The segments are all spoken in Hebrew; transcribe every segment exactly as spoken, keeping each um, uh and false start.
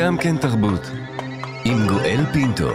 גם כן תרבות, עם גואל פינטו.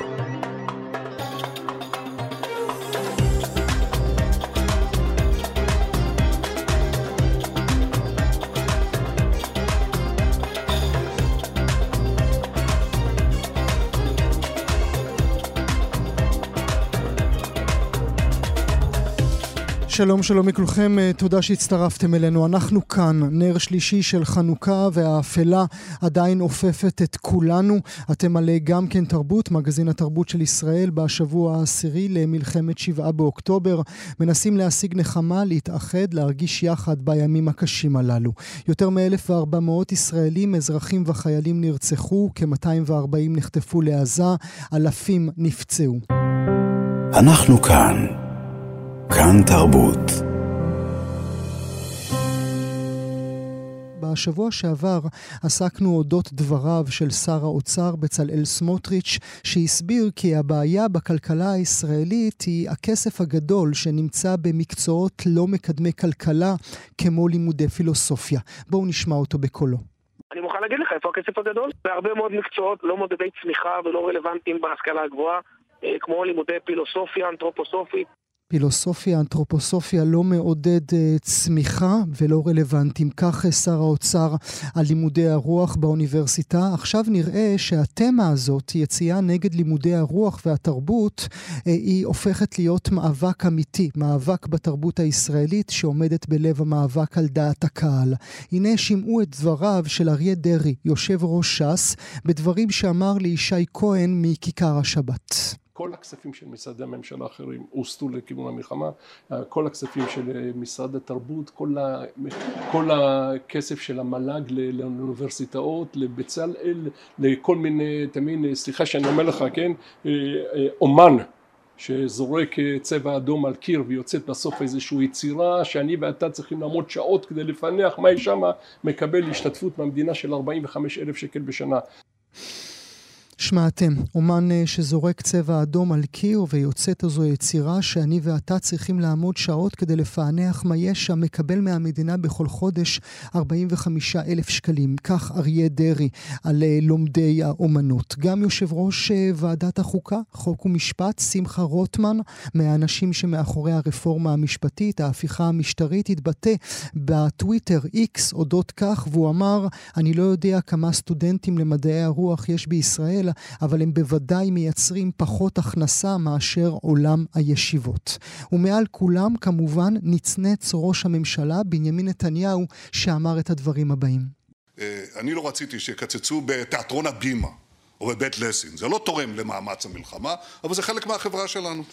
שלום שלום מכולכם, תודה שהצטרפתם אלינו. אנחנו כאן, נר שלישי של חנוכה, והאפלה עדיין אופפת את כולנו. אתם עלי גם כן תרבות, מגזין התרבות של ישראל, בשבוע העשירי למלחמת שבעה באוקטובר. מנסים להשיג נחמה, להתאחד, להרגיש יחד בימים הקשים הללו. יותר מ-אלף וארבע מאות ישראלים, אזרחים וחיילים נרצחו, כ-מאתיים וארבעים נחטפו לעזה, אלפים נפצעו. אנחנו כאן. כאן תרבות. בשבוע שעבר עסקנו אודות דבריו של שר האוצר בצלאל סמוטריץ' שהסביר כי הבעיה בכלכלה הישראלית היא הכסף הגדול שנמצא במקצועות לא מקדמי כלכלה כמו לימודי פילוסופיה. בואו נשמע אותו בקולו. אני מוכן להגיד לך איפה הכסף הגדול? בהרבה מאוד מקצועות לא מודדי צמיחה ולא רלוונטיים בהשכלה הגבוהה כמו לימודי פילוסופיה, אנתרופוסופית. פילוסופיה, אנתרופוסופיה לא מעודד uh, צמיחה ולא רלוונטיים. כך שר האוצר על לימודי הרוח באוניברסיטה. עכשיו נראה שהתמה הזאת, יציאה נגד לימודי הרוח והתרבות, uh, היא הופכת להיות מאבק אמיתי, מאבק בתרבות הישראלית שעומדת בלב המאבק על דעת הקהל. הנה שמעו את דבריו של אריה דרי, יושב ראש ש"ס, בדברים שאמר לישי כהן מכיכר השבת. כל הכספים של משרדי הממשלה האחרים הוסטו לכיוון המלחמה, כל הכספים של משרד התרבות, כל, ה... כל הכסף של המל"ג לאוניברסיטאות, לבצלאל, לכל מיני, תמיד, סליחה שאני אומר לך, כן, אומן שזורק צבע אדום על קיר ויוצאת בסוף איזושהי יצירה שאני ואתה צריכים לעמוד שעות כדי לפנח, מה היא שמה, מקבל השתתפות מהמדינה של ארבעים וחמישה אלף שקל בשנה. שמעתם, אומן שזורק צבע אדום על קיר ויוצאת איזו יצירה שאני ואתה צריכים לעמוד שעות כדי לפענח מה יש שם, מקבל מהמדינה בכל חודש ארבעים וחמישה אלף שקלים. כך אריה דרי על לומדי האומנות. גם יושב ראש ועדת החוקה, חוק ומשפט, שמחה רוטמן, מהאנשים שמאחורי הרפורמה המשפטית, ההפיכה המשטרית, התבטא בטוויטר איקס אודות כך, והוא אמר, אני לא יודע כמה סטודנטים למדעי הרוח יש בישראל, אבל הם בוודאי מייצרים פחות הכנסה מאשר עולם הישיבות. ומעל כולם כמובן נצנץ ראש הממשלה בנימין נתניהו שאמר את הדברים הבאים. אני לא רציתי שיקצצו בתיאטרון הבימה או בבית לסין. זה לא תורם למאמץ המלחמה, אבל זה חלק מהחברה שלנו.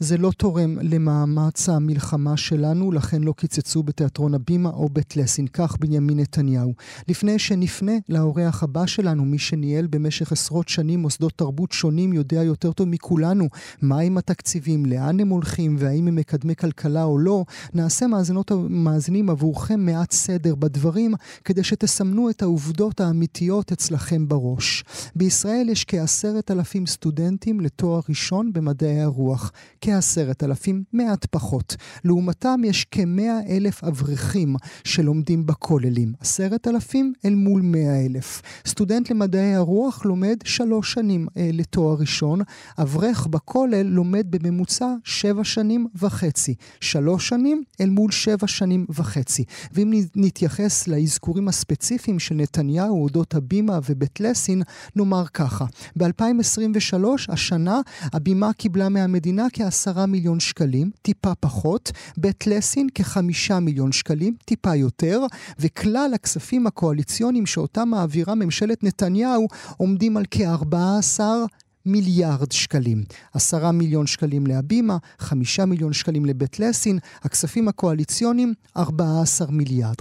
זה לא תורם למאמץ המלחמה שלנו, לכן לא קיצצו בתיאטרון הבימה או בית לסין, כך בנימין נתניהו. לפני שנפנה לאורח הבא שלנו, מי שניהל במשך עשרות שנים מוסדות תרבות שונים, יודע יותר טוב מכולנו מה עם התקציבים, לאן הם הולכים והאם הם מקדמי כלכלה או לא, נעשה מאזינות ומאזינים עבורכם מעט סדר בדברים, כדי שתסמנו את העובדות האמיתיות אצלכם בראש. בישראל יש כעשרת אלפים סטודנטים לתואר ראשון במדעי הרוח, כעשרת אלפים, מעט פחות. לעומתם יש כמאה אלף אברכים שלומדים בכוללים. עשרת אלפים אל מול מאה אלף. סטודנט למדעי הרוח לומד שלוש שנים אה, לתואר ראשון. אברך בכולל לומד בממוצע שבע שנים וחצי. שלוש שנים אל מול שבע שנים וחצי. ואם נתייחס להזכורים הספציפיים של נתניהו, אודות הבימה ובית לסין, נאמר ככה. ב-אלפיים עשרים ושלוש, השנה, הבימה קיבלה מהמדינה כ- עשרה מיליון שקלים, טיפה פחות, בית לסין כחמישה מיליון שקלים, טיפה יותר, וכלל הכספים הקואליציוניים שאותם מעבירה ממשלת נתניהו עומדים על כ-ארבעה עשר מיליארד שקלים. עשרה מיליון שקלים להבימה, חמישה מיליון שקלים לבית לסין, הכספים הקואליציוניים, ארבעה עשר מיליארד.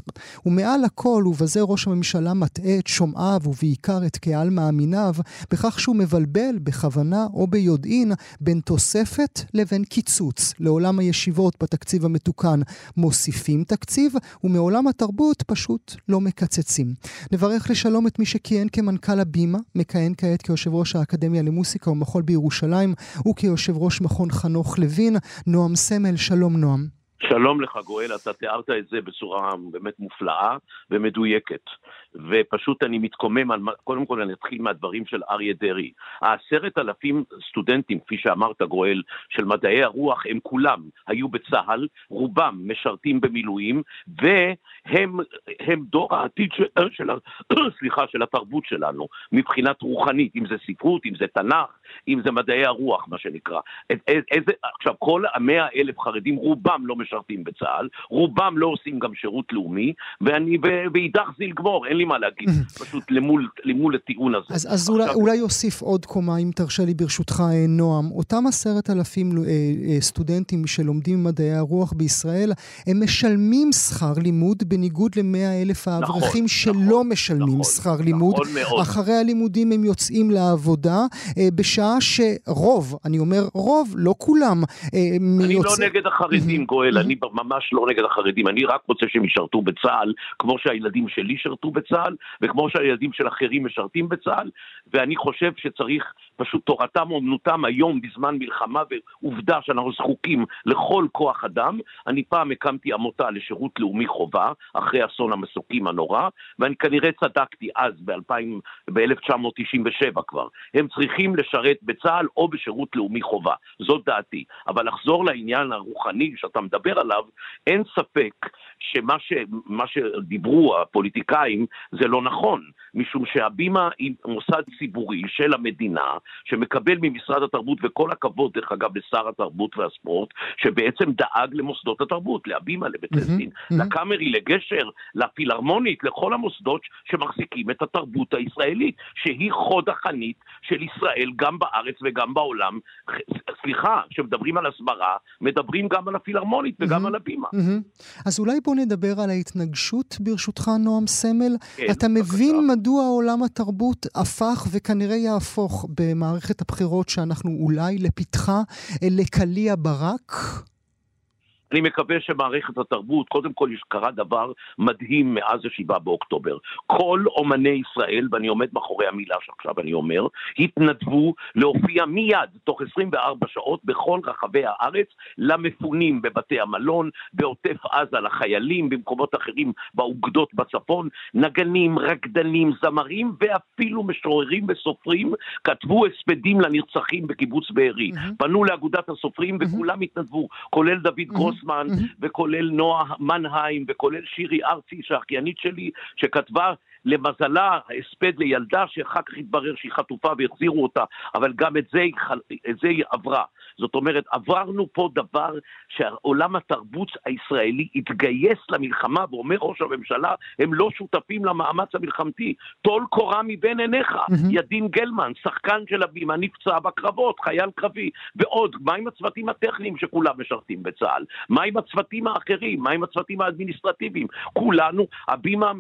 ומעל הכל, ובזה ראש הממשלה מטעה את שומעיו, ובעיקר את קהל מאמיניו, בכך שהוא מבלבל בכוונה או ביודעין, בין תוספת לבין קיצוץ. לעולם הישיבות בתקציב המתוקן מוסיפים תקציב, ומעולם התרבות פשוט לא מקצצים. נברך לשלום את מי שכיהן כמנכ"ל הבימה, מכהן כעת כיושב ראש האקדמיה למוסיקה, ומחול בירושלים, וכיושב ראש מכון חנוך לוין, נועם סמל. שלום נועם. שלום לך גואל, אתה תיארת את זה בצורה באמת מופלאה ומדויקת. ופשוט אני מתקומם, על, קודם כל אני אתחיל מהדברים של אריה דרי. העשרת אלפים סטודנטים, כפי שאמרת גואל, של מדעי הרוח, הם כולם היו בצהל, רובם משרתים במילואים, והם הם דור העתיד של, של, סליחה, של התרבות שלנו, מבחינת רוחנית, אם זה ספרות, אם זה תנ"ך, אם זה מדעי הרוח, מה שנקרא. איזה, עכשיו, כל המאה אלף חרדים, רובם לא משרתים בצהל, רובם לא עושים גם שירות לאומי, ואני בידך זיל גמור, אין לי מה להגיד, פשוט למול, למול הטיעון הזה. אז, אז אולי, אולי יוסיף עוד קומה, אם תרשה לי ברשותך, נועם. אותם עשרת אלפים סטודנטים שלומדים מדעי הרוח בישראל, הם משלמים שכר לימוד, בניגוד למאה אלף האברכים נכון, שלא נכון, משלמים נכון, שכר נכון, לימוד. נכון, אחרי הלימודים הם יוצאים לעבודה, בשעה שרוב, אני אומר רוב, לא כולם. אני יוצא... לא נגד החרדים, גואל, אני ממש לא נגד החרדים, אני רק רוצה שהם ישרתו בצהל, כמו שהילדים שלי שרתו בצהל, וכמו שהילדים של אחרים משרתים בצהל, ואני חושב שצריך פשוט תורתם אומנותם היום בזמן מלחמה, ועובדה שאנחנו זקוקים לכל כוח אדם. אני פעם הקמתי עמותה לשירות לאומי חובה, אחרי אסון המסוקים הנורא, ואני כנראה צדקתי אז, ב-אלף תשע מאות תשעים ושבע כבר, הם צריכים לשרת בצהל או בשירות לאומי חובה, זאת דעתי. אבל לחזור לעניין הרוחני שאתה מדבר עליו, אין ספק שמה ש... מה שדיברו הפוליטיקאים זה לא נכון, משום שהבימה היא מוסד ציבורי של המדינה, שמקבל ממשרד התרבות, וכל הכבוד דרך אגב לשר התרבות והספורט, שבעצם דאג למוסדות התרבות, להבימה, לבית לסין, לקאמרי, לגשר, לפילהרמונית, לכל המוסדות שמחזיקים את התרבות הישראלית, שהיא חוד החנית של ישראל גם בארץ וגם בעולם. סליחה, כשמדברים על הסברה, מדברים גם על הפילהרמונית וגם על הבימה. אז אולי בוא נדבר על ההתנגשות ברשותך נועם סמל. אתה מבין מדוע עולם התרבות הפך וכנראה יהפוך במערכת הבחירות שאנחנו אולי לפתחה לקליע ברק? אני מקווה שמערכת התרבות, קודם כל קרה דבר מדהים מאז השבעה באוקטובר. כל אומני ישראל, ואני עומד מאחורי המילה שעכשיו אני אומר, התנדבו להופיע מיד, תוך עשרים וארבע שעות, בכל רחבי הארץ, למפונים בבתי המלון, בעוטף עזה, לחיילים, במקומות אחרים, באוגדות בצפון, נגנים, רקדנים, זמרים, ואפילו משוררים וסופרים, כתבו הספדים לנרצחים בקיבוץ בארי. פנו לאגודת הסופרים, וכולם התנדבו, כולל דוד גרוס, מן, וכולל נועה מנהיים, וכולל שירי ארצי, שהאחיינית שלי, שכתבה למזלה הספד לילדה, שאחר כך התברר שהיא חטופה והחזירו אותה, אבל גם את זה, את זה היא עברה. זאת אומרת, עברנו פה דבר שהעולם התרבות הישראלי התגייס למלחמה, ואומר ראש הממשלה, הם לא שותפים למאמץ המלחמתי. טול קורה מבין עיניך, ידין גלמן, שחקן של הבימה, נפצע בקרבות, חייל קרבי, ועוד, מה עם הצוותים הטכניים שכולם משרתים בצה"ל? מה עם הצוותים האחרים? מה עם הצוותים האדמיניסטרטיביים? כולנו, הבימה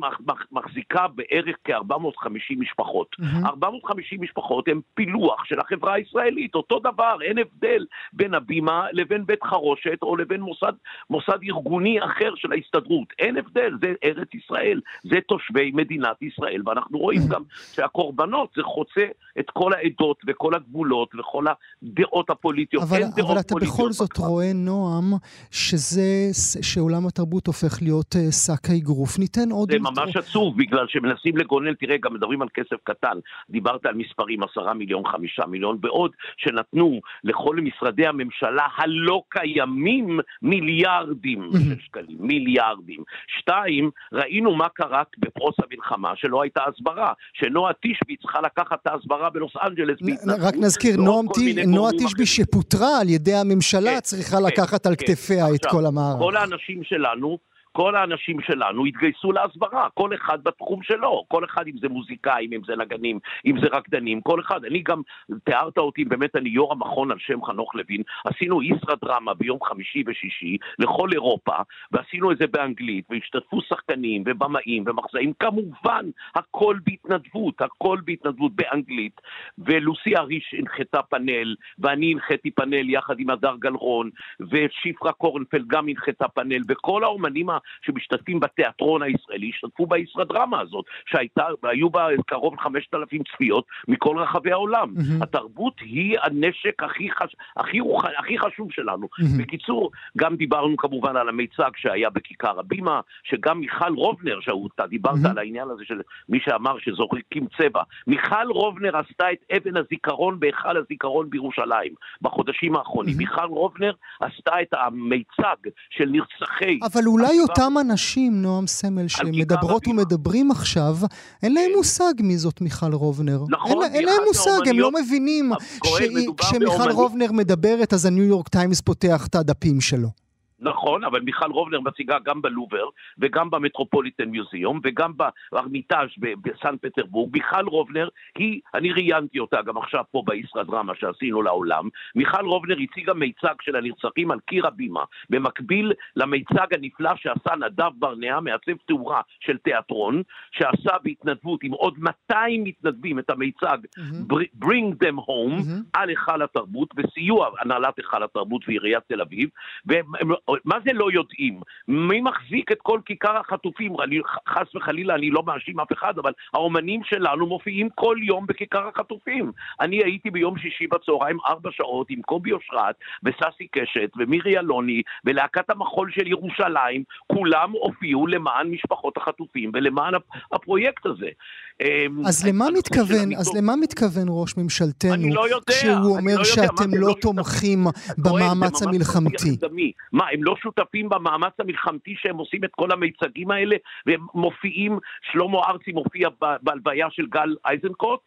מחזיקה בערך כ-ארבע מאות וחמישים משפחות. ארבע מאות וחמישים משפחות הם פילוח של החברה הישראלית. אותו דבר, אין הבדל בין הבימה לבין בית חרושת או לבין מוסד, מוסד ארגוני אחר של ההסתדרות. אין הבדל, זה ארץ ישראל, זה תושבי מדינת ישראל, ואנחנו רואים גם שהקורבנות זה חוצה את כל העדות וכל הגבולות וכל הדעות הפוליטיות. אבל, אבל אתה בכל זאת רואה, נועם, שזה, שעולם התרבות הופך להיות שק האגרוף. ניתן עוד... זה ממש עצוב, בגלל שמנסים לגונן, תראה, גם מדברים על כסף קטן, דיברת על מספרים, עשרה מיליון, חמישה מיליון, בעוד שנתנו לכל משרדי הממשלה הלא קיימים מיליארדים של שקלים, מיליארדים. שתיים, ראינו מה קרה בפרוץ המלחמה, שלא הייתה הסברה, שנועה תשבי צריכה לקחת את ההסברה בלוס אנג'לס. רק נזכיר, נועה תשבי שפוטרה על ידי הממשלה, צריכה לקחת על כתפיה את כל המערך. כל האנשים שלנו, כל האנשים שלנו התגייסו להסברה, כל אחד בתחום שלו, כל אחד אם זה מוזיקאים, אם זה נגנים, אם זה רקדנים, כל אחד. אני גם, תיארת אותי, באמת אני יור המכון על שם חנוך לוין, עשינו ישראדרמה ביום חמישי ושישי לכל אירופה, ועשינו את זה באנגלית, והשתתפו שחקנים ובמאים ומחזאים, כמובן, הכל בהתנדבות, הכל בהתנדבות באנגלית, ולוסי אריש הנחתה פאנל, ואני הנחיתי פאנל יחד עם הדר גלרון, ושפרה קורנפל גם הנחתה פאנל, וכל האומנים שמשתתפים בתיאטרון הישראלי, השתתפו בישראדרמה הזאת, שהיו בה קרוב חמשת אלפים צפיות מכל רחבי העולם. Mm-hmm. התרבות היא הנשק הכי, חש... הכי, רוח... הכי חשוב שלנו. Mm-hmm. בקיצור, גם דיברנו כמובן על המיצג שהיה בכיכר הבימה, שגם מיכל רובנר, שאתה דיברת mm-hmm. על העניין הזה של מי שאמר שזורקים צבע, מיכל רובנר עשתה את אבן הזיכרון בהיכל הזיכרון בירושלים בחודשים האחרונים. Mm-hmm. מיכל רובנר עשתה את המיצג של נרצחי... אבל אולי אותם אנשים, נועם סמל, שמדברות ומדברים עכשיו, אין להם מושג מי זאת מיכל רובנר. נכון, אין להם מושג, הם לא מבינים שכשמיכל רובנר מדברת, אז הניו יורק טיימס פותח את הדפים שלו. נכון, אבל מיכל רובנר מציגה גם בלובר, וגם במטרופוליטן מיוזיום, וגם בארמיטאז' בסן פטרבורג. מיכל רובנר היא, אני ריינתי אותה גם עכשיו פה בישראדרמה שעשינו לעולם, מיכל רובנר הציגה מיצג של הנרצחים על קיר הבימה, במקביל למיצג הנפלא שעשה נדב ברנע, מעצב תאורה של תיאטרון, שעשה בהתנדבות עם עוד מאתיים מתנדבים את המיצג mm-hmm. Bring them home mm-hmm. על היכל התרבות, בסיוע הנהלת היכל התרבות ועיריית תל אביב, והם מה זה לא יודעים? מי מחזיק את כל כיכר החטופים? חס וחלילה, אני לא מאשים אף אחד, אבל האומנים שלנו מופיעים כל יום בכיכר החטופים. אני הייתי ביום שישי בצהריים ארבע שעות עם קובי אושרת וססי קשת ומירי אלוני ולהקת המחול של ירושלים. כולם הופיעו למען משפחות החטופים ולמען הפרויקט הזה. אז למה מתכוון, אז למה מתכוון ראש ממשלתנו כשהוא אומר שאתם לא תומכים במאמץ המלחמתי? מה, הם לא שותפים במאמץ המלחמתי שהם עושים את כל המיצגים האלה, והם מופיעים, שלמה ארצי מופיע בהלוויה של גל אייזנקוט,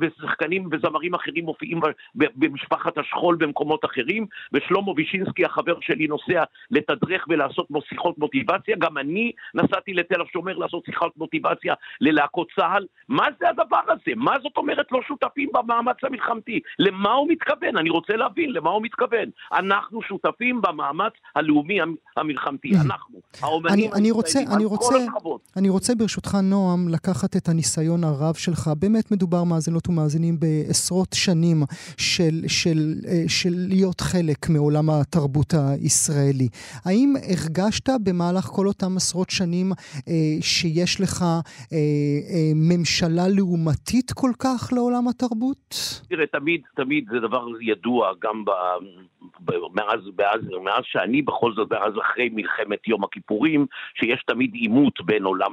ושחקנים וזמרים אחרים מופיעים במשפחת השכול במקומות אחרים, ושלמה וישינסקי, החבר שלי, נוסע לתדרך ולעשות שיחות מוטיבציה, גם אני נסעתי לתל השומר לעשות שיחות מוטיבציה ללהקות צהל. מה זה הדבר הזה? מה זאת אומרת לא שותפים במאמץ המלחמתי? למה הוא מתכוון? אני רוצה להבין למה הוא מתכוון. אנחנו שותפים במאמץ הלאומי המלחמתי, אנחנו האומנים, אני רוצה אני רוצה אני רוצה ברשותך נועם לקחת את הניסיון הרב שלך. באמת מדובר מאזינות ומאזינים בעשרות שנים של של של להיות חלק מעולם התרבות הישראלי. האם הרגשת במהלך כל אותם עשרות שנים שיש לך ממשלה לעומתית כל כך לעולם התרבות? תראה, תמיד תמיד זה דבר ידוע, גם מאז מאז שאני בכל זאת, אז אחרי מלחמת יום הכיפורים, שיש תמיד עימות בין עולם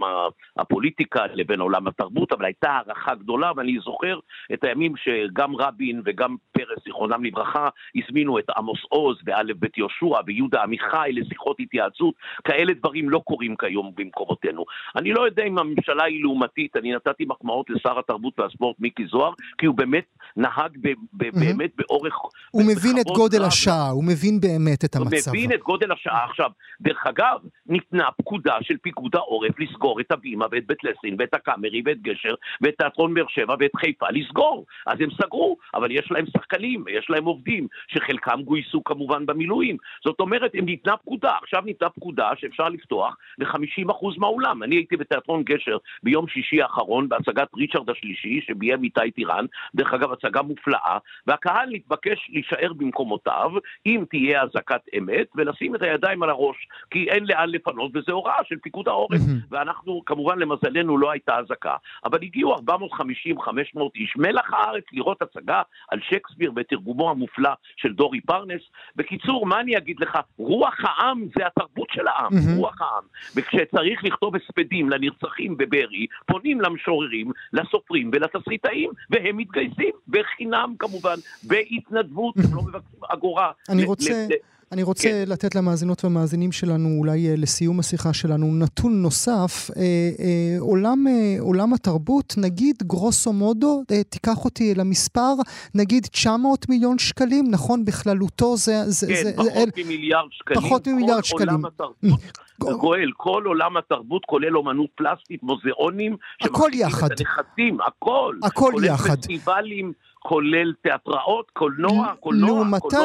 הפוליטיקה לבין עולם התרבות, אבל הייתה הערכה גדולה, ואני זוכר את הימים שגם רבין וגם פרס, זיכרונם לברכה, הזמינו את עמוס עוז ואלף בית יהושע ויהודה עמיחי לשיחות התייעצות. כאלה דברים לא קורים כיום במקומותינו. אני לא יודע אם הממשלה היא לעומתית, אני נתתי מחמאות לשר התרבות והספורט מיקי זוהר, כי הוא באמת נהג ב- ב- באמת באורך... הוא מבין את גודל השעה, הוא מבין באמת את המצב. מבין את גודל השעה. עכשיו, דרך אגב, ניתנה פקודה של פיקוד העורף לסגור את הבימה ואת בית לסין ואת הקאמרי ואת גשר ואת תיאטרון באר שבע ואת חיפה לסגור. אז הם סגרו, אבל יש להם שחקנים, יש להם עובדים, שחלקם גויסו כמובן במילואים. זאת אומרת, הם ניתנה פקודה. עכשיו ניתנה פקודה שאפשר לפתוח ל-חמישים אחוז מהעולם. אני הייתי בתיאטרון גשר ביום שישי האחרון בהצגת ריצ'רד השלישי שביה מיתאי טיראן, דרך אגב הצגה מופלאה, והקהל נתבקש להישאר במקומותיו אם תהיה הזקת אמת, ולשים את הידיים על הראש, כי אין לאן לפנות, וזה הוראה של פיקוד העורף, ואנחנו כמובן למזלנו לא הייתה הזקה, אבל הגיעו ארבע מאות וחמישים עד חמש מאות איש מלח הארץ לראות הצגה על שייקספיר בתרגומו המופלא של דורי פרנס. בקיצור, מה אני אגיד לך, רוח העם זה התרבות של העם, רוח העם, וכשצריך לכתוב הספדים לנרצחים בברי, פונים למשוררים, לסופרים ולתסריטאים, והם מתגייסים בחינם כמובן, בהתנדבות, הם לא מבקשים אגורה. אני רוצה... אני רוצה כן. לתת למאזינות ומאזינים שלנו, אולי לסיום השיחה שלנו, נתון נוסף. אה, אה, עולם, אה, עולם התרבות, נגיד גרוסו מודו, אה, תיקח אותי למספר, נגיד תשע מאות מיליון שקלים, נכון? בכללותו זה... זה כן, זה, פחות זה, ממיליארד שקלים. פחות ממיליארד שקלים. עולם התרבות, גואל, כל עולם התרבות, כולל אומנות פלסטית, מוזיאונים, הכל יחד. את הנכסים, הכל. הכל יחד. כולל פסטיבלים... כולל תיאטראות, קולנוע, קולנוע, קולנוע מקורית.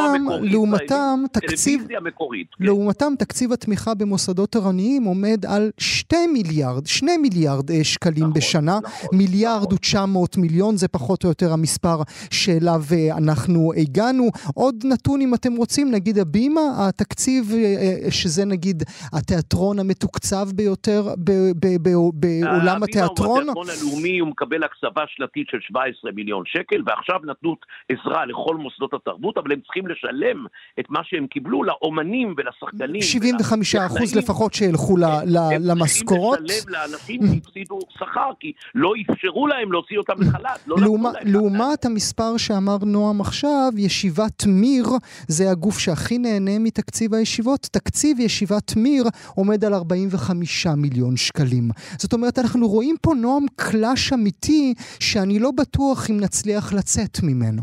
לעומתם, תקציב, לעומתם, תקציב התמיכה במוסדות תורניים עומד על שני מיליארד, שני מיליארד שקלים בשנה, מיליארד ו-תשע מאות מיליון, זה פחות או יותר המספר שאליו אנחנו הגענו. עוד נתון, אם אתם רוצים, נגיד הבימה, התקציב, שזה נגיד התיאטרון, התיאטרון המתוקצב ביותר בעולם התיאטרון. התיאטרון הלאומי הוא מקבל הקצבה שנתית של שבע עשרה מיליון שקל, ועכשיו נתנו עזרה לכל מוסדות התרבות, אבל הם צריכים לשלם את מה שהם קיבלו לאומנים ולשחקנים. שבעים וחמישה אחוז לפחות שהלכו למשכורות. הם צריכים לשלם לאנשים שהפסידו שכר, כי לא אפשרו להם להוציא אותם לחל"ת. לעומת המספר שאמר נועם עכשיו, ישיבת מיר, זה הגוף שהכי נהנה מתקציב הישיבות. תקציב ישיבת מיר עומד על ארבעים וחמישה מיליון שקלים. זאת אומרת, אנחנו רואים פה נועם קלאש אמיתי, שאני לא בטוח אם נצליח לצאת ממנו.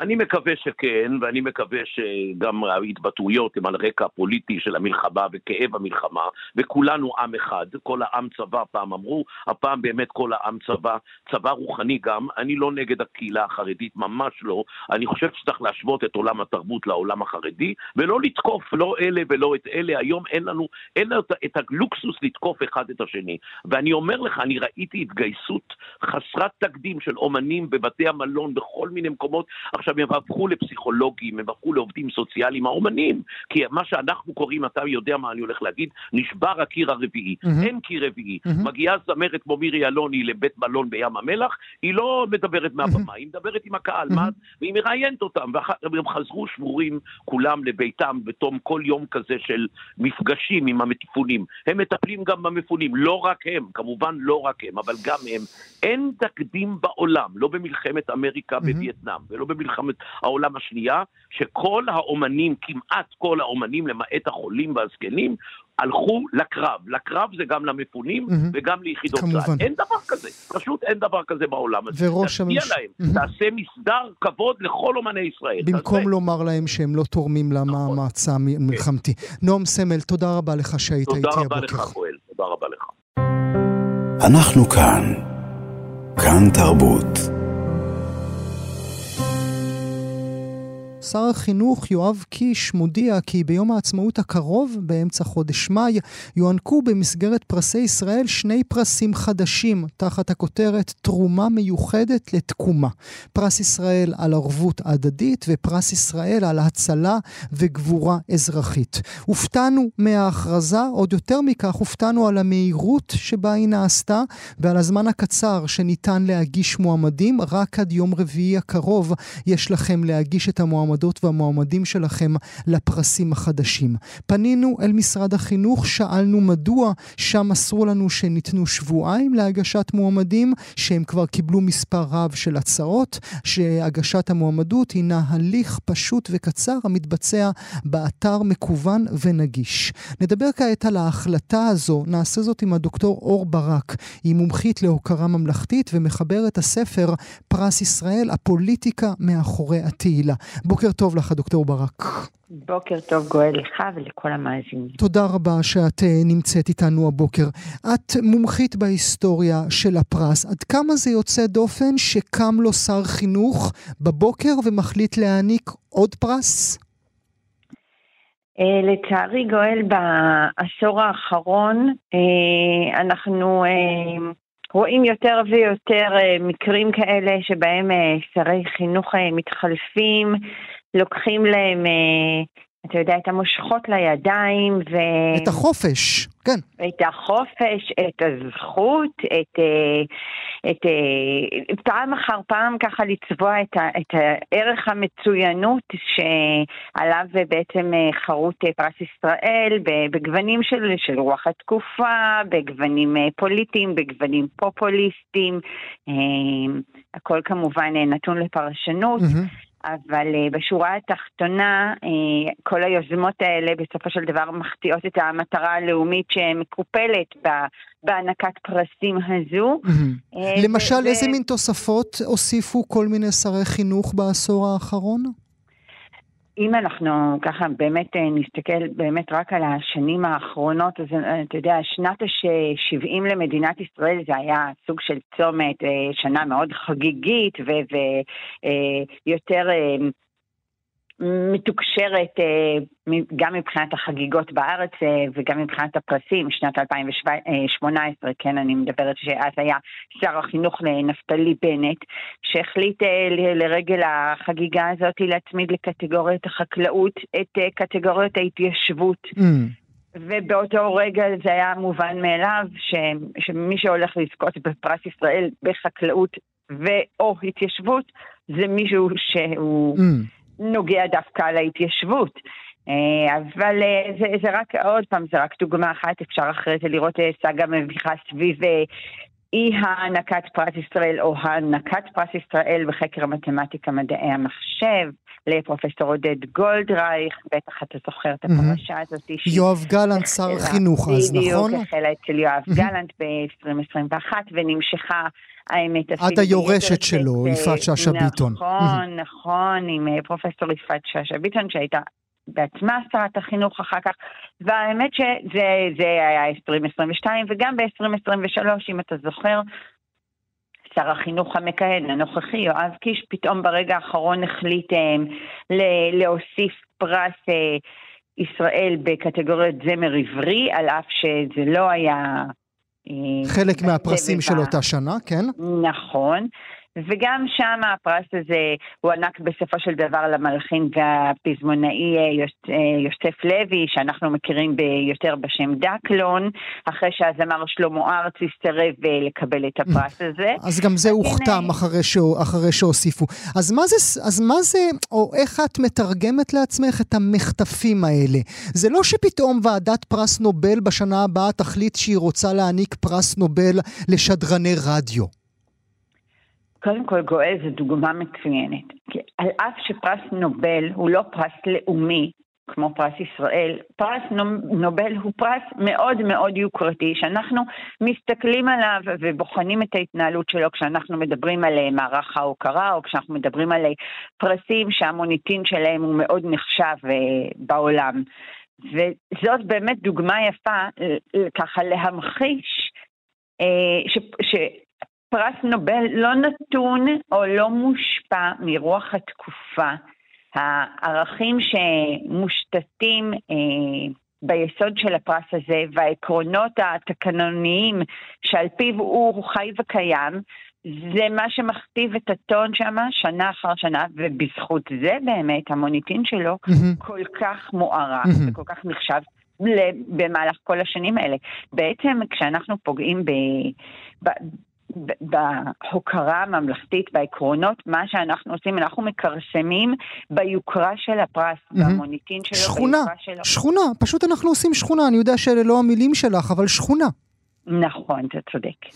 אני מקווה שכן, ואני מקווה שגם ההתבטאויות הם על רקע הפוליטי של המלחמה וכאב המלחמה, וכולנו עם אחד, כל העם צבא פעם אמרו, הפעם באמת כל העם צבא, צבא רוחני גם, אני לא נגד הקהילה החרדית, ממש לא, אני חושב שצריך להשוות את עולם התרבות לעולם החרדי, ולא לתקוף לא אלה ולא את אלה, היום אין לנו, אין לנו את הלוקסוס לתקוף אחד את השני, ואני אומר לך, אני ראיתי התגייסות חסרת תקדים של אומנים בבתי המלון, בכל מיני מקומות, עכשיו הם הפכו לפסיכולוגים, הם הפכו לעובדים סוציאליים, האומנים, כי מה שאנחנו קוראים, אתה יודע מה אני הולך להגיד, נשבר הקיר הרביעי, mm-hmm. אין קיר רביעי, mm-hmm. מגיעה זמרת כמו מירי אלוני לבית מלון בים המלח, היא לא מדברת מהבמה, mm-hmm. היא מדברת עם הקהל, mm-hmm. והיא מראיינת אותם, והם חזרו שמורים כולם לביתם, בתום כל יום כזה של מפגשים עם המטפונים, הם מטפלים גם במפונים, לא רק הם, כמובן לא רק הם, אבל גם הם, אין תקדים בעולם, לא במלחמת אמריקה בווייטנאם, ולא במלחמת העולם השנייה, שכל האומנים, כמעט כל האומנים, למעט החולים והזקנים, הלכו לקרב. לקרב זה גם למפונים וגם ליחידות צה"ל. אין דבר כזה. פשוט אין דבר כזה בעולם. תשקיע להם, תעשה מסדר כבוד לכל אומני ישראל. במקום לומר להם שהם לא תורמים למאמץ המלחמתי. נועם סמל, תודה רבה לך שהיית איתי הבוקר. תודה רבה לך, גואל. תודה רבה לך. אנחנו כאן. כאן תרבות. שר החינוך יואב קיש מודיע כי ביום העצמאות הקרוב, באמצע חודש מאי, יוענקו במסגרת פרסי ישראל שני פרסים חדשים, תחת הכותרת תרומה מיוחדת לתקומה. פרס ישראל על ערבות הדדית ופרס ישראל על הצלה וגבורה אזרחית. הופתענו מההכרזה, עוד יותר מכך הופתענו על המהירות שבה היא נעשתה ועל הזמן הקצר שניתן להגיש מועמדים. רק עד יום רביעי הקרוב יש לכם להגיש את המועמדים המועמדות והמועמדים שלכם לפרסים החדשים. פנינו אל משרד החינוך, שאלנו מדוע, שם אסרו לנו שניתנו שבועיים להגשת מועמדים, שהם כבר קיבלו מספר רב של הצעות, שהגשת המועמדות הינה הליך פשוט וקצר, המתבצע באתר מקוון ונגיש. נדבר כעת על ההחלטה הזו, נעשה זאת עם הדוקטור אור ברק, היא מומחית להוקרה ממלכתית ומחברת הספר פרס ישראל, הפוליטיקה מאחורי התהילה. בוקר טוב לך, דוקטור ברק. בוקר טוב גואל לך ולכל המאזינים. תודה רבה שאת נמצאת איתנו הבוקר. את מומחית בהיסטוריה של הפרס. עד כמה זה יוצא דופן שקם לו שר חינוך בבוקר ומחליט להעניק עוד פרס? לצערי גואל, בעשור האחרון אנחנו רואים יותר ויותר מקרים כאלה שבהם שרי חינוך מתחלפים, לוקחים להם, אתה יודע, את המושכות לידיים. ו... את החופש, כן. את החופש, את הזכות, את, את, את פעם אחר פעם ככה לצבוע את, את הערך המצוינות שעליו בעצם חרות פרס ישראל, בגוונים של, של רוח התקופה, בגוונים פוליטיים, בגוונים פופוליסטיים, הכל כמובן נתון לפרשנות. Mm-hmm. אבל בשורה התחתונה, כל היוזמות האלה בסופו של דבר מחטיאות את המטרה הלאומית שמקופלת בהענקת פרסים הזו. למשל, איזה מין תוספות הוסיפו כל מיני שרי חינוך בעשור האחרון? אם אנחנו ככה באמת נסתכל באמת רק על השנים האחרונות, אז אתה יודע, שנת השבעים למדינת ישראל זה היה סוג של צומת, שנה מאוד חגיגית ויותר מתוקשרת גם מבחינת החגיגות בארץ וגם מבחינת הפרסים. שנת אלפיים שמונה עשרה, כן, אני מדברת שאז היה שר החינוך לנפתלי בנט, שהחליט לרגל החגיגה הזאת להצמיד לקטגוריית החקלאות את קטגוריית ההתיישבות. Mm. ובאותו רגע זה היה מובן מאליו ש... שמי שהולך לזכות בפרס ישראל בחקלאות ואו התיישבות, זה מישהו שהוא mm. נוגע דווקא להתיישבות. אבל זה, זה רק, עוד פעם, זה רק דוגמה אחת, אפשר אחרי זה לראות סגה מביכה סביב אי הענקת פרס ישראל או הענקת פרס ישראל בחקר המתמטיקה מדעי המחשב, לפרופסור עודד גולדרייך, בטח אתה זוכר את הפרשה mm-hmm. הזאת. יואב גלנט, שר חינוך, אז נכון? בדיוק, החלה אצל יואב mm-hmm. גלנט ב-עשרים עשרים ואחת, ונמשכה האמת... עד היורשת שלו, יפעת שאשא ביטון. נכון, mm-hmm. נכון, עם פרופסור יפעת שאשא ביטון, שהייתה... בעצמה שרת החינוך אחר כך, והאמת שזה זה היה עשרים עשרים ושתיים, וגם ב-עשרים עשרים ושלוש, אם אתה זוכר, שר החינוך המכהן, הנוכחי, יואב קיש, פתאום ברגע האחרון החליט ל- להוסיף פרס ישראל בקטגוריית זמר עברי, על אף שזה לא היה... חלק מהפרסים של אותה שנה, כן? נכון. וגם שם הפרס הזה הוא ענק בסופו של דבר למלחין והפזמונאי יוסף לב וי, שאנחנו מכירים ביותר בשם דקלון, אחרי שהזמר שלמה אריצי סירב לקבל את הפרס הזה. אז גם זה הוכתם אחרי שהוסיפו. אז מה זה, אז מה זה, או איך את מתרגמת לעצמך את המחטפים האלה? זה לא שפתאום ועדת פרס נובל בשנה הבאה תחליט שהיא רוצה להעניק פרס נובל לשדרני רדיו. קודם כל, גואל, זו דוגמה מצוינת. כי על אף שפרס נובל הוא לא פרס לאומי, כמו פרס ישראל, פרס נובל הוא פרס מאוד מאוד יוקרתי, שאנחנו מסתכלים עליו ובוחנים את ההתנהלות שלו כשאנחנו מדברים על מערך ההוקרה, או כשאנחנו מדברים על פרסים שהמוניטין שלהם הוא מאוד נחשב בעולם. וזאת באמת דוגמה יפה, ככה להמחיש ש... ש... פרס נובל לא נתון או לא מושפע מרוח התקופה. הערכים שמושתתים אה, ביסוד של הפרס הזה והעקרונות התקנוניים שעל פיו הוא חי וקיים, זה מה שמכתיב את הטון שם שנה אחר שנה, ובזכות זה באמת המוניטין שלו mm-hmm. כל כך מוערך mm-hmm. וכל כך נחשב במהלך כל השנים האלה. בעצם כשאנחנו פוגעים ב... ב... בהוקרה הממלכתית, בעקרונות, מה שאנחנו עושים, אנחנו מקרסמים ביוקרה של הפרס, במוניטין שלו, שכונה, שכונה, פשוט אנחנו עושים שכונה, אני יודע שאלה לא המילים שלך, אבל שכונה. נכון, אתה צודק.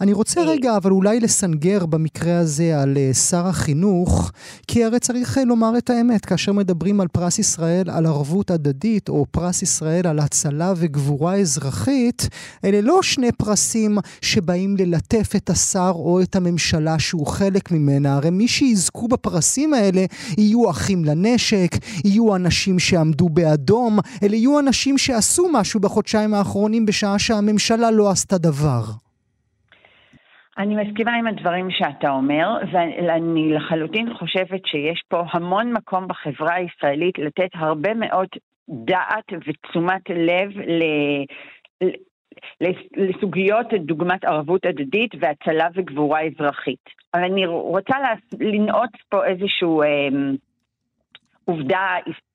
אני רוצה רגע, אבל אולי לסנגר במקרה הזה על שר החינוך, כי הרי צריך לומר את האמת, כאשר מדברים על פרס ישראל, על ערבות הדדית, או פרס ישראל על הצלה וגבורה אזרחית, אלה לא שני פרסים שבאים ללטף את השר או את הממשלה שהוא חלק ממנה, הרי מי שיזכו בפרסים האלה יהיו אחים לנשק, יהיו אנשים שעמדו באדום, אלה יהיו אנשים שעשו משהו בחודשיים האחרונים בשעה שהממשלה לא עשתה דבר. אני מסכימה עם הדברים שאתה אומר, ואני לחלוטין חושבת שיש פה המון מקום בחברה הישראלית לתת הרבה מאוד דעת ותשומת לב ל... לסוגיות דוגמת ערבות הדדית והצלה וגבורה אזרחית. אבל אני רוצה לנעוץ פה איזשהו עובדה היסטורית,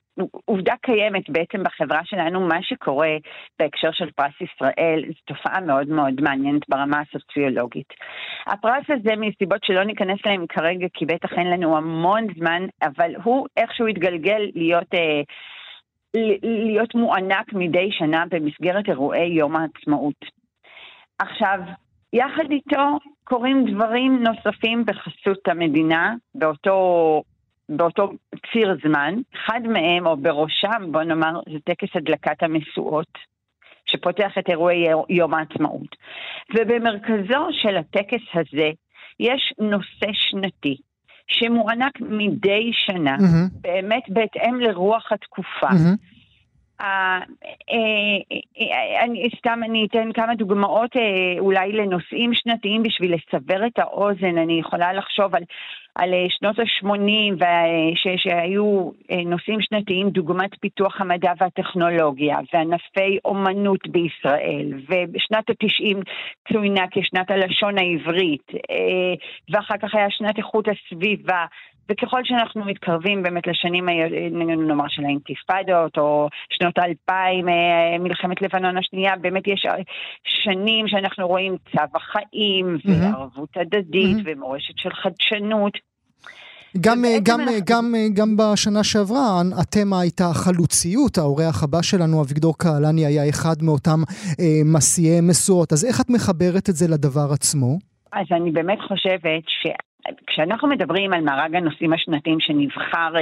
עובדה קיימת בעצם בחברה שלנו. מה שקורה בהקשר של פרס ישראל זו תופעה מאוד מאוד מעניינת ברמה הסוציולוגית. הפרס הזה, מסיבות שלא ניכנס להם כרגע כי בטח אין לנו המון זמן, אבל הוא איכשהו התגלגל להיות, אה, להיות מוענק מדי שנה במסגרת אירועי יום העצמאות. עכשיו, יחד איתו קורים דברים נוספים בחסות המדינה באותו... באותו ציר זמן, אחד מהם, או בראשם, בוא נאמר, זה טקס הדלקת המשואות, שפותח את אירועי יום העצמאות. ובמרכזו של הטקס הזה, יש נושא שנתי, שמוענק מדי שנה, mm-hmm. באמת בהתאם לרוח התקופה. Mm-hmm. אני סתם אני אתן כמה דוגמאות אולי לנושאים שנתיים בשביל לסבר את האוזן. אני יכולה לחשוב על על שנות ה-שמונים שהיו נושאים שנתיים דוגמת פיתוח המדע והטכנולוגיה וענפי אומנות בישראל, ובשנת ה-תשעים צוינה כשנת הלשון העברית, ואחר כך היה שנת איכות הסביבה וככל שאנחנו מתקרבים באמת לשנים, נאמר של האינתיפאדות, או שנות אלפיים, מלחמת לבנון השנייה, באמת יש שנים שאנחנו רואים צו החיים, mm-hmm. וערבות הדדית, mm-hmm. ומורשת של חדשנות, גם גם גם גם בשנה שעברה התמה הייתה חלוציות. האורח הבא שלנו אביגדור קהלני היה אחד מאותם מסיעי מסורות, אז איך את מחברת את זה לדבר עצמו? אז אני באמת חושבת ש כשאנחנו מדברים על מארג הנושאים השנתיים שנבחר,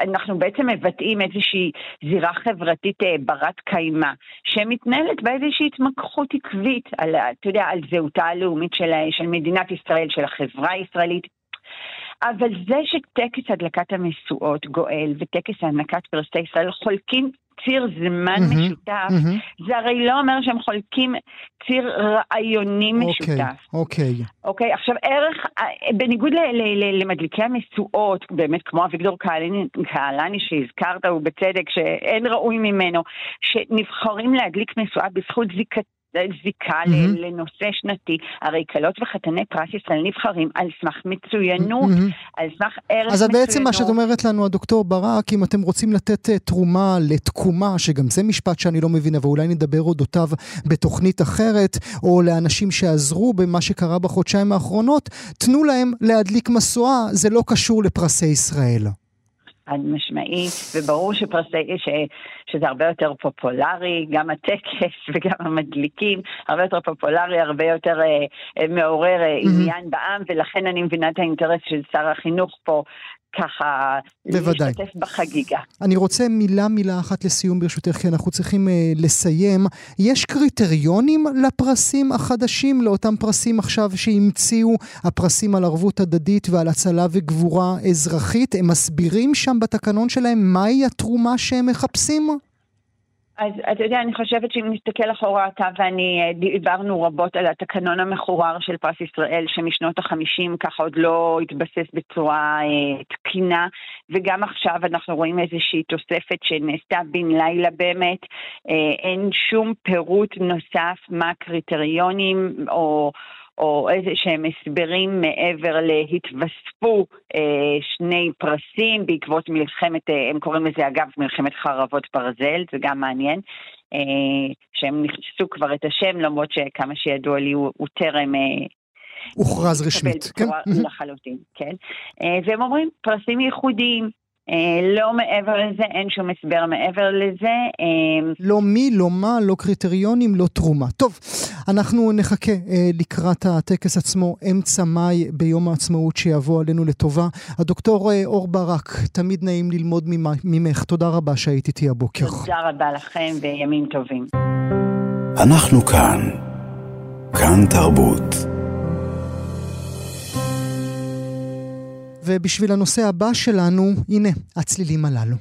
אנחנו בעצם מבטאים איזושהי זירה חברתית ברת קיימה, שמתנהלת באיזושהי התמקחות עקבית על, אתה יודע, על זהותה הלאומית של, של מדינת ישראל, של החברה הישראלית. אבל זה שטקס הדלקת המשואות, גואל, וטקס הענקת פרסי ישראל חולקים ציר זמן mm-hmm, משותף, mm-hmm. זה הרי לא אומר שהם חולקים ציר רעיוני okay, משותף. אוקיי. Okay. אוקיי, okay, עכשיו ערך, בניגוד ל- ל- ל- למדליקי המשואות, באמת כמו אביגדור קהלני, קהלני שהזכרת, הוא בצדק, שאין ראוי ממנו, שנבחרים להדליק משואה בזכות זיקת, זיקה mm-hmm. לנושא שנתי. הרי קלות וחתני פרס ישראל נבחרים על סמך מצוינות, mm-hmm. על סמך ערך אז מצוינות. אז בעצם מה שאת אומרת לנו הדוקטור ברק, אם אתם רוצים לתת תרומה לתקומה, שגם זה משפט שאני לא מבינה, ואולי נדבר אודותיו בתוכנית אחרת, או לאנשים שעזרו במה שקרה בחודשיים האחרונות, תנו להם להדליק מסועה, זה לא קשור לפרסי ישראל. עד משמעית, וברור שפרסי, ש, שזה הרבה יותר פופולרי, גם הטקס וגם המדליקים, הרבה יותר פופולרי, הרבה יותר אה, מעורר אה, mm-hmm. עניין בעם, ולכן אני מבינה את האינטרס של שר החינוך פה, ככה בוודאי. להשתתף בחגיגה. אני רוצה מילה מילה אחת לסיום ברשותך, כי אנחנו צריכים אה, לסיים. יש קריטריונים לפרסים החדשים, לאותם פרסים עכשיו שהמציאו, הפרסים על ערבות הדדית ועל הצלה וגבורה אזרחית, הם מסבירים שם בתקנון שלהם מהי התרומה שהם מחפשים? אז אתה יודע, אני חושבת שאם נסתכל אחורה, אתה ואני דיברנו רבות על התקנון המחורר של פרס ישראל, שמשנות החמישים ככה עוד לא התבסס בצורה אה, תקינה, וגם עכשיו אנחנו רואים איזושהי תוספת שנעשתה בן לילה באמת, אה, אין שום פירוט נוסף מה הקריטריונים או... או איזה שהם הסברים מעבר להתווספו אה, שני פרסים בעקבות מלחמת, אה, הם קוראים לזה אגב מלחמת חרבות ברזל, זה גם מעניין, אה, שהם נכנסו כבר את השם, למרות שכמה שידוע לי הוא, הוא טרם... אה, הוכרז רשמית. כן. לחלוטין, כן. אה, והם אומרים פרסים ייחודיים, אה, לא מעבר לזה, אין שום הסבר מעבר לזה. אה, לא מי, לא מה, לא קריטריונים, לא תרומה. טוב. אנחנו נחכה לקראת הטקס עצמו, אמצע מאי ביום העצמאות שיבוא עלינו לטובה. הדוקטור אור ברק, תמיד נעים ללמוד ממך. תודה רבה שהיית איתי הבוקר. תודה רבה לכם וימים טובים. אנחנו כאן, כאן תרבות. ובשביל הנושא הבא שלנו, הנה, הצלילים הללו.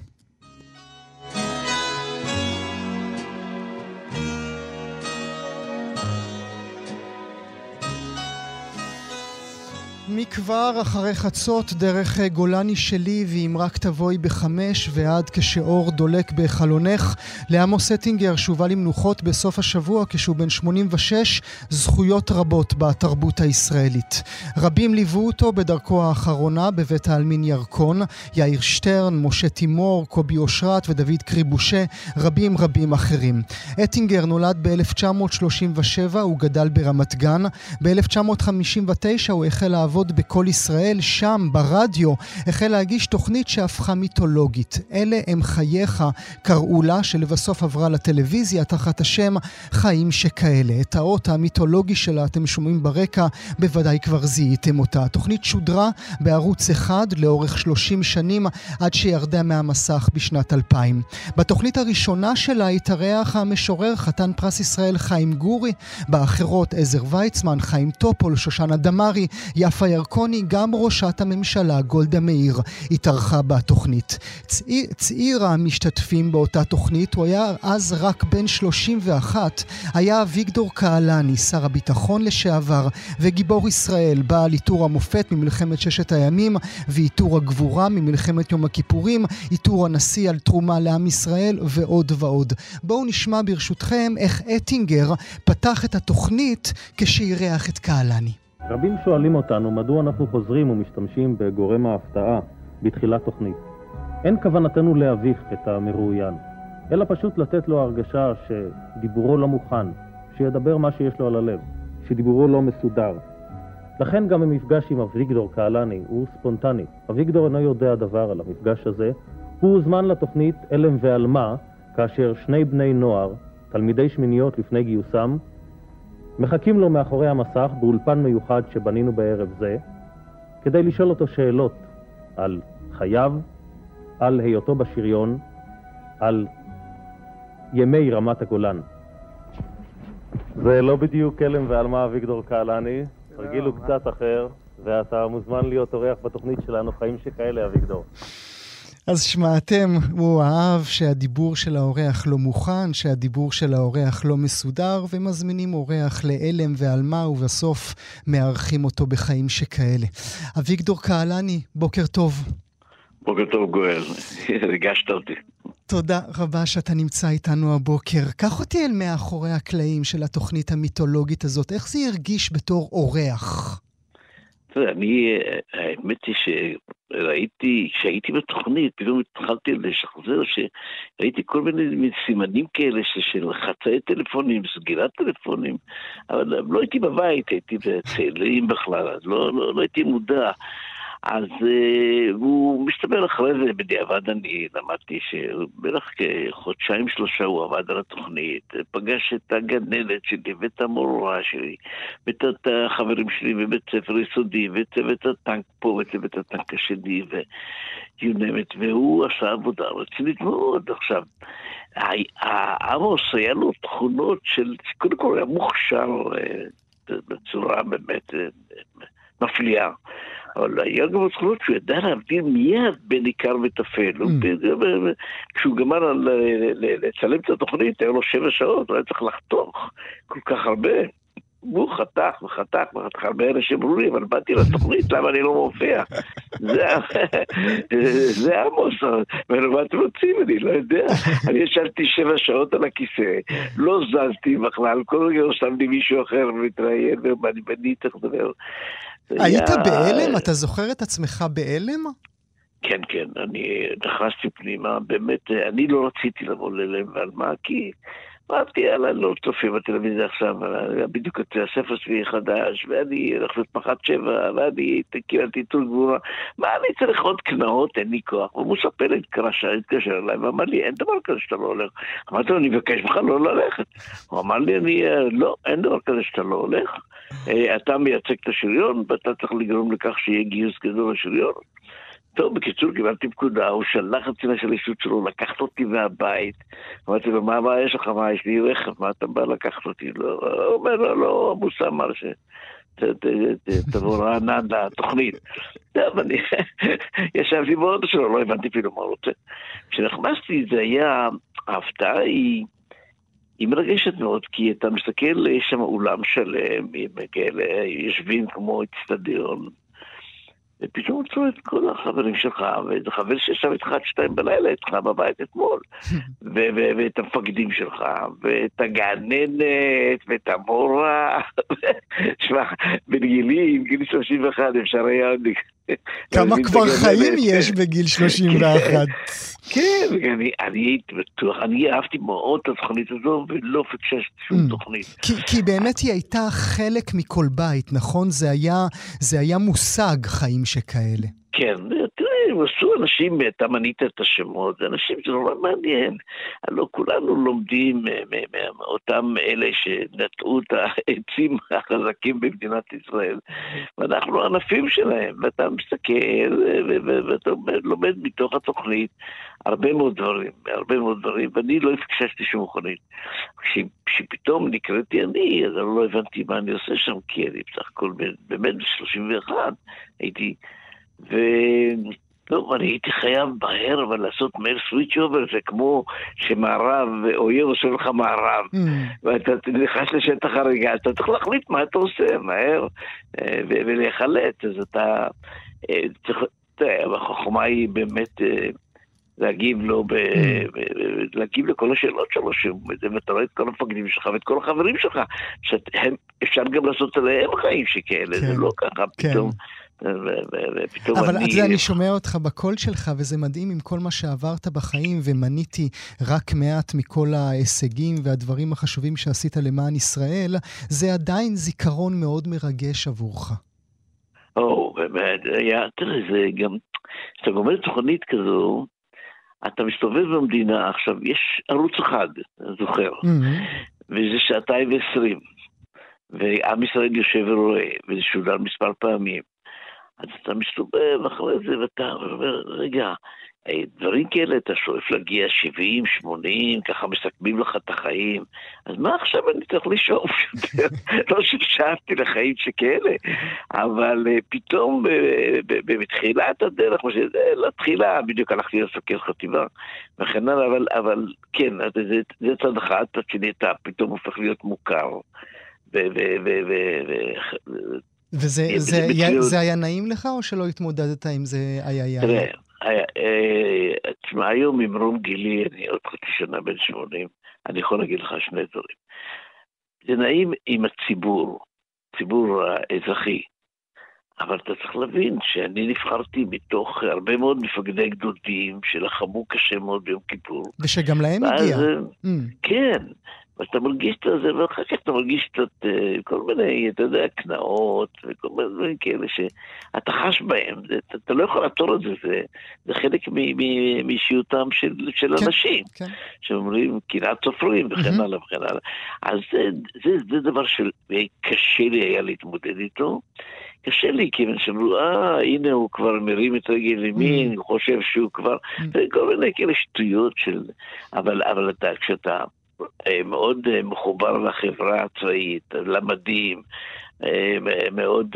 מכבר אחרי חצות דרך גולני שלי ואם רק תבואי בחמש ועד כשאור דולק בחלונך. לעמוס סטינגר שובה למנוחות בסוף השבוע כשהוא בן שמונים ושש, זכויות רבות בתרבות הישראלית. רבים ליוו אותו בדרכו האחרונה בבית העלמין ירקון, יאיר שטרן, משה תימור, קובי אושרת ודוד קריבושה, רבים רבים אחרים. אטינגר נולד ב-אלף תשע מאות שלושים ושבע, הוא גדל ברמת גן. ב-אלף תשע מאות חמישים ותשע הוא החל לעבוד בכל ישראל, שם ברדיו החל להגיש תוכנית שהפכה מיתולוגית. אלה הם חייך קראו לה, שלבסוף עברה לטלוויזיה תחת השם חיים שכאלה. את האות המיתולוגי שלה אתם שומעים ברקע, בוודאי כבר זיהיתם אותה. התוכנית שודרה בערוץ אחד לאורך שלושים שנים עד שירדה מהמסך בשנת אלפיים. בתוכנית הראשונה שלה התארח המשורר חתן פרס ישראל חיים גורי, באחרות עזר ויצמן, חיים טופול, שושנה דמרי, יפה קוני, גם ראשת הממשלה גולדה מאיר התארחה בתוכנית. צעיר, צעיר המשתתפים באותה תוכנית, הוא היה אז רק בן שלושים ואחת, היה אביגדור קהלני, שר הביטחון לשעבר וגיבור ישראל, בעל עיטור המופת ממלחמת ששת הימים ועיטור הגבורה ממלחמת יום הכיפורים, עיטור הנשיא על תרומה לעם ישראל ועוד ועוד. בואו נשמע ברשותכם איך אטינגר פתח את התוכנית כשהירח את קהלני. רבים שואלים אותנו מדוע אנחנו חוזרים ומשתמשים בגורם ההפתעה בתחילת תוכנית. אין כוונתנו להביך את המרואיין, אלא פשוט לתת לו הרגשה שדיבורו לא מוכן, שידבר מה שיש לו על הלב, שדיבורו לא מסודר. לכן גם המפגש עם אביגדור קהלני הוא ספונטני. אביגדור אינו יודע דבר על המפגש הזה. הוא הוזמן לתוכנית אלם ועל מה, כאשר שני בני נוער, תלמידי שמיניות לפני גיוסם, מחכים לו מאחורי המסך באולפן מיוחד שבנינו בערב זה, כדי לשאול אותו שאלות על חייו, על היותו בשריון, על ימי רמת הגולן. זה לא בדיוק אלם ועל מה אביגדור קהלני, הרגיל הוא קצת אחר, ואתה מוזמן להיות אורח בתוכנית שלנו, חיים שכאלה, אביגדור. אז שמעתם, הוא אהב שהדיבור של האורח לא מוכן, שהדיבור של האורח לא מסודר, ומזמינים אורח לאלם ועל מה, ובסוף מארחים אותו בחיים שכאלה. אביגדור קהלני, בוקר טוב. בוקר טוב גואל, הרגשת אותי. תודה רבה שאתה נמצא איתנו הבוקר. קח אותי אל מאחורי הקלעים של התוכנית המיתולוגית הזאת. איך זה הרגיש בתור אורח? אני, האמת היא שראיתי, כשהייתי בתוכנית, פתאום התחלתי לשחזר שראיתי כל מיני סימנים כאלה של חצאי טלפונים, סגירת טלפונים, אבל לא הייתי בבית, הייתי בצאלים בכלל, אז לא הייתי מודע. אז uh, הוא מסתבר אחרי זה, בדיעבד אני למדתי שבערך כחודשיים שלושה הוא עבד על התוכנית, פגש את הגננת שלי ואת המורה שלי ואת החברים שלי ובית ספר יסודי וצוות הטנק פה וצוות הטנק השני ויונמת, והוא עשה עבודה רצינית מאוד. עכשיו, עמוס היה לו תכונות של, קודם כל היה מוכשר בצורה באמת מפליאה, אבל היה גם התחלות שהוא ידע להבדיל מיד בין עיקר וטפל. כשהוא גמר לצלם את התוכנית, היה לו שבע שעות, הוא היה צריך לחתוך כל כך הרבה. הוא חתך וחתך וחתך הרבה אנשים ברורים, אבל באתי לתוכנית, למה אני לא מופיע? זה עמוס, מה אתם רוצים? אני לא יודע. אני ישבתי שבע שעות על הכיסא, לא זזתי בכלל, כל רגע שמתי מישהו אחר ומתראיין, ואני בניתי את הדבר. היית באלם? אתה זוכר את עצמך באלם? כן, כן, אני נכנסתי פנימה, באמת, אני לא רציתי לבוא לאלם ועל מה, כי אמרתי, אלא לא צופים בטלוויזיה עכשיו, בדיוק הספר שלי חדש, ואני הולכת פחת שבע, ואני קיבלתי טול גבורה, מה אני צריך עוד קנאות, אין לי כוח, ומוספלת קרשה, התקשר אליי, ואמר לי, אין דבר כזה שאתה לא הולך. אמרתי לו, אני מבקש ממך לא ללכת. הוא אמר לי, אני, לא, אין דבר כזה שאתה לא הולך. אתה מייצג את השריון, ואתה צריך לגרום לכך שיהיה גיוס גדול לשריון. טוב, בקיצור, קיבלתי פקודה, הוא שלח את צינה של אישות שלו, לקחת אותי מהבית. אמרתי לו, מה, מה יש לך? מה, יש לי רכב, מה אתה בא לקחת אותי? לא, הוא אומר, לא, לא, מוסה אמר ש... תבוא רענן לתוכנית. אני ישבתי באוטו שלו, לא הבנתי אפילו מה רוצה. כשנחמסתי, זה היה, ההפתעה היא... היא מרגשת מאוד, כי אתה מסתכל, יש שם אולם שלם, יושבים כמו אצטדיון, ופתאום עוצרו את כל החברים שלך, וזה חבר שישב איתך עד שתיים בלילה, איתך בבית אתמול, ואת המפקדים שלך, ואת הגננת, ואת המורה, שמע, בגילי, עם גיל שלושים ואחת, אפשר היה עוד... כמה כבר חיים יש בגיל שלושים ואחת? כן, אני אהבתי מאוד את התוכנית הזו, ולא פגשתי שום תוכנית. כי באמת היא הייתה חלק מכל בית, נכון? זה היה מושג חיים שכאלה. כן, תראה, עשו אנשים, אתה מנית את השמות, אנשים זה נורא מעניין, הלא כולנו לומדים מאותם אלה שנטעו את העצים החזקים במדינת ישראל, ואנחנו ענפים שלהם, ואתה מסתכל ואתה לומד מתוך התוכנית הרבה מאוד דברים, הרבה מאוד דברים, ואני לא הפגשתי שום מכונית. כשפתאום נקראתי אני, אז אני לא הבנתי מה אני עושה שם, כי אני בסך הכל באמת ב-שלושים ואחת הייתי... ולא, אני הייתי חייב בהר, אבל לעשות מהר סוויץ' אובר, זה כמו שמערב, אויב עושה לך מערב, ואתה נכנס לשטח הרגע, אתה צריך להחליט מה אתה עושה, מהר, ולהחלט, אז אתה, החוכמה היא באמת להגיב לו, ב... להגיב לכל השאלות שלו, שום, ואתה רואה את כל המפקדים שלך ואת כל החברים שלך, שהם, אפשר גם לעשות עליהם חיים שכאלה, כן. זה לא ככה, כן. פתאום, ופתאום אבל אני... אבל אני שומע אותך בקול שלך, וזה מדהים עם כל מה שעברת בחיים, ומניתי רק מעט מכל ההישגים והדברים החשובים שעשית למען ישראל, זה עדיין זיכרון מאוד מרגש עבורך. או, באמת, תראה, זה גם, כשאתה גומר תוכנית כזו, אתה מסתובב במדינה, עכשיו יש ערוץ אחד, זוכר, וזה שעתיים ועשרים, ועם ישראל יושב ורואה, וזה שודר מספר פעמים, אז אתה מסתובב אחרי זה, ואתה אומר, רגע, דברים כאלה, אתה שואף להגיע שבעים, שמונים, ככה מסכמים לך את החיים, אז מה עכשיו אני צריך לשאוף? לא ששאפתי לחיים שכאלה, אבל פתאום בתחילת הדרך, לא תחילה, בדיוק הלכתי לסוכר חטיבה, וכן הלאה, אבל כן, זה צד אחד, אתה שנהייתה, פתאום הופך להיות מוכר, ו... וזה היה נעים לך, או שלא התמודדת עם זה היה היה? תראה, תשמע, היום ממרום גילי, אני עוד חצי שנה בן שמונים, אני יכול להגיד לך שני דברים. זה נעים עם הציבור, ציבור האזרחי, אבל אתה צריך להבין שאני נבחרתי מתוך הרבה מאוד מפקדי גדודים שלחמו קשה מאוד ביום כיפור. ושגם להם הגיע. כן. אז אתה מרגיש את זה, ואחר כך אתה מרגיש את כל מיני, אתה יודע, קנאות, וכל מיני דברים כאלה שאתה חש בהם, אתה לא יכול לעצור את זה, זה חלק מאישיותם של אנשים, שאומרים, קנאת סופרים, וכן הלאה וכן הלאה. אז זה דבר שקשה לי היה להתמודד איתו, קשה לי, כיוון שאומרו, אה, הנה הוא כבר מרים את רגל ימין, הוא חושב שהוא כבר, כל מיני כאלה שטויות של, אבל אתה, כשאתה, מאוד מחובר לחברה הצבאית, למדים, מאוד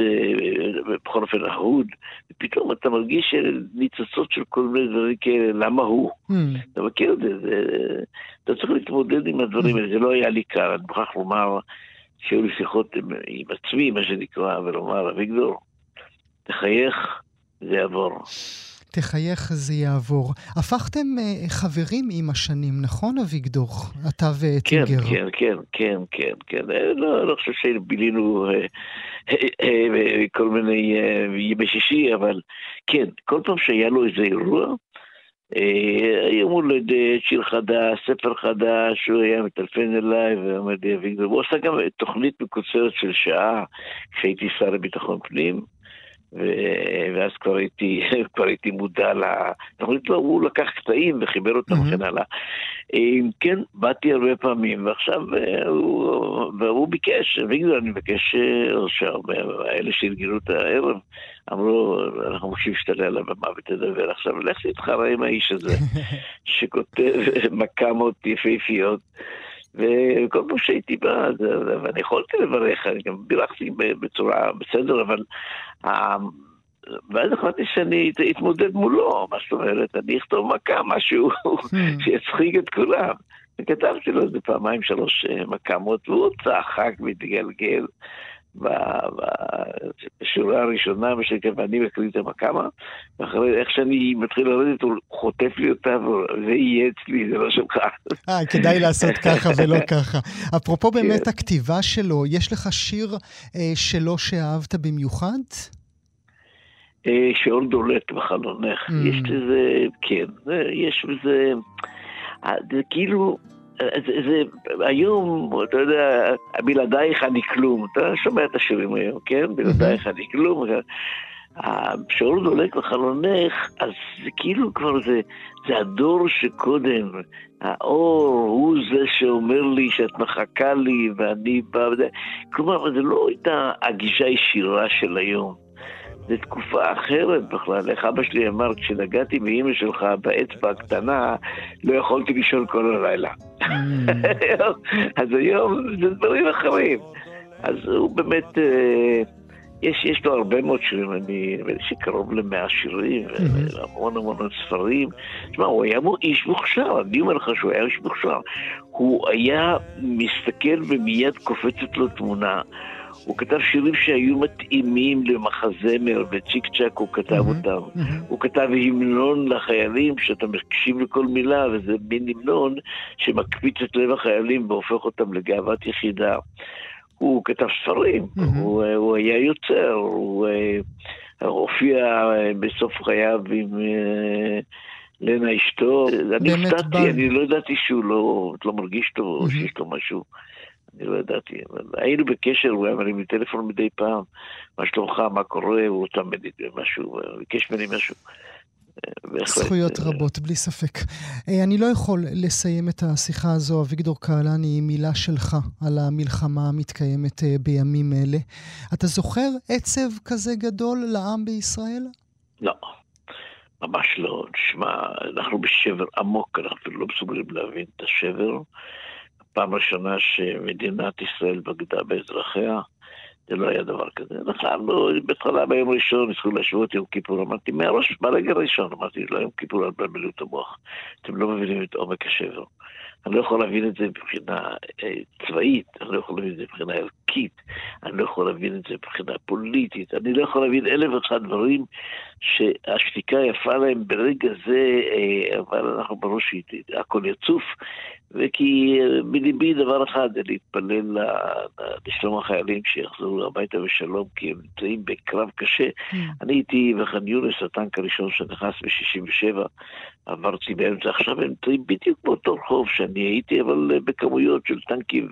בכל אופן אהוד, ופתאום אתה מרגיש ניצוצות של כל מיני דברים כאלה, למה הוא? אתה מכיר את זה, אתה צריך להתמודד עם הדברים האלה, זה לא היה לי קל, אני מוכרח לומר, שהיו לי שיחות עם עצמי, מה שנקרא, ולומר, אביגדור, תחייך, זה יעבור. תחייך, זה יעבור. הפכתם uh, חברים עם השנים, נכון, אביגדור? אתה וטינגר. כן, כן, כן, כן, כן. לא, לא חושב שבילינו uh, uh, uh, uh, כל מיני uh, ימי שישי, אבל כן, כל פעם שהיה לו איזה אירוע, היום הולדת, שיר חדש, ספר חדש, הוא היה מטלפן אליי ואומר לי, אביגדור, הוא עושה גם תוכנית מקוצרת של שעה, כשהייתי שר לביטחון פנים, ואז כבר הייתי מודע לתוכנית, הוא לקח קטעים וחיבר אותם וכן הלאה. כן, באתי הרבה פעמים, ועכשיו הוא ביקש, אביגדור, אני מבקש, אלה שהרגינו את הערב, אמרו, אנחנו מושים שתעלה על הבמה ותדבר עכשיו, לך תתחרה עם האיש הזה, שכותב מקמות יפהפיות, וכל פעם שהייתי בא, ואני יכולתי לברך, אני גם בירכתי בצורה בסדר, אבל ואז החלטתי שאני התמודד מולו, מה זאת אומרת, אני אכתוב מכה, משהו שיצחיק את כולם. וכתבתי לו איזה פעמיים שלוש מקמות, והוא צחק מתגלגל בשורה הראשונה, ואני מקריא את המקמה, ואחרי איך שאני מתחיל לרדת, הוא חוטף לי אותה, וזה יהיה אצלי, זה לא שלך. אה, כדאי לעשות ככה ולא ככה. אפרופו באמת הכתיבה שלו, יש לך שיר שלו שאהבת במיוחד? שאור דולט בחלונך. יש לזה, כן, יש בזה, זה כאילו, זה, היום, אתה יודע, בלעדייך אני כלום, אתה שומע את השירים היום, כן? בלעדייך אני כלום, השעור דולק בחלונך, אז כאילו כבר זה, זה הדור שקודם, האור הוא זה שאומר לי שאת מחכה לי ואני בא, כלומר, זה לא הייתה הגישה הישירה של היום. זה תקופה אחרת בכלל. איך אבא שלי אמר, כשנגעתי באמא שלך באצבע הקטנה, לא יכולתי לישון כל הלילה. אז היום זה דברים אחרים. אז הוא באמת, יש, יש לו הרבה מאוד שירים, אני שקרוב למאה שירים, המון המון ספרים. תשמע, הוא היה איש מוכשר, אני אומר לך שהוא היה איש מוכשר. הוא היה מסתכל ומיד קופצת לו תמונה. הוא כתב שירים שהיו מתאימים למחזמר, וצ'יק צ'ק הוא כתב אותם. הוא כתב המנון לחיילים, שאתה מקשיב לכל מילה, וזה מין המנון שמקפיץ את לב החיילים והופך אותם לגאוות יחידה. הוא כתב ספרים, הוא, הוא היה יוצר, הוא הופיע בסוף חייו עם לנה אשתו. אני הפתעתי, אני לא ידעתי שהוא לא, לא מרגיש טוב, או שיש לו משהו. אני לא ידעתי, אבל היינו בקשר, הוא היה מרים לי טלפון מדי פעם, מה שלומך, מה קורה, הוא תמיד משהו, ביקש ממני משהו. זכויות רבות, בלי ספק. אני לא יכול לסיים את השיחה הזו, אביגדור קהלני, עם מילה שלך על המלחמה המתקיימת בימים אלה. אתה זוכר עצב כזה גדול לעם בישראל? לא, ממש לא. תשמע, אנחנו בשבר עמוק, אנחנו לא מסוגלים להבין את השבר. פעם ראשונה שמדינת ישראל בגדה באזרחיה, זה לא היה דבר כזה. אנחנו, בתחילה ביום ראשון, ניסו להשוות יום כיפור, אמרתי, מהראש, ברגע ראשון, אמרתי, לא יום כיפור, על בלבלו את המוח. אתם לא מבינים את עומק השבר. אני לא יכול להבין את זה מבחינה צבאית, אני לא יכול להבין את זה מבחינה ערכית, אני לא יכול להבין את זה מבחינה פוליטית, אני לא יכול להבין אלף אחד דברים שהשתיקה יפה להם ברגע זה, אבל אנחנו בראש הכל יצוף, וכי בליבי דבר אחד, להתפלל לשלום החיילים שיחזרו הביתה בשלום, כי הם נמצאים בקרב קשה. אני הייתי בח'אן יונס, הטנק הראשון שנכנס ב-שישים ושבע, עברתי באמצע, עכשיו הם נמצאים בדיוק באותו רחוב שאני הייתי, אבל בכמויות של טנקים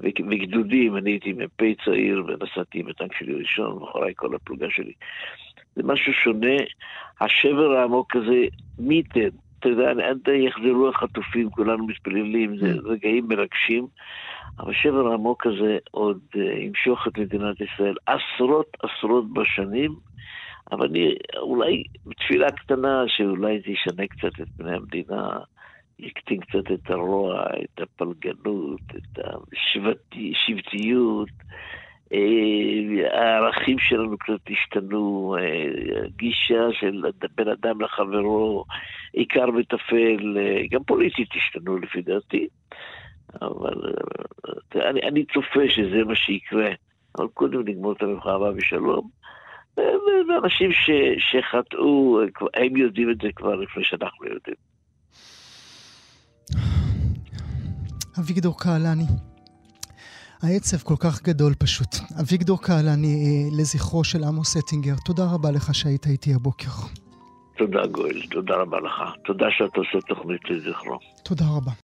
וגדודים. אני הייתי מפי צעיר ונסעתי עם הטנק שלי ראשון, ואחריי כל הפלוגה שלי. זה משהו שונה, השבר העמוק הזה, מי תן? אתה יודע, עד יחזרו החטופים, כולנו מתפללים, זה רגעים מרגשים, אבל שבר העמוק הזה עוד ימשוך את מדינת ישראל עשרות עשרות בשנים, אבל אני אולי בתפילה קטנה שאולי זה ישנה קצת את בני המדינה, יקטין קצת את הרוע, את הפלגנות, את השבטיות, הערכים שלנו קצת השתנו, גישה של בין אדם לחברו, עיקר וטפל, גם פוליטית השתנו לפי דעתי, אבל אני, אני צופה שזה מה שיקרה, אבל קודם נגמור את המלחמה בשלום, ואנשים ש, שחטאו, הם יודעים את זה כבר לפני שאנחנו יודעים. אביגדור קהלני, העצב כל כך גדול פשוט. אביגדור קהלני, לזכרו של עמוס אטינגר, תודה רבה לך שהיית איתי הבוקר. תודה גואל, תודה רבה לך. תודה שאתה עושה תוכנית לזכרו. תודה רבה.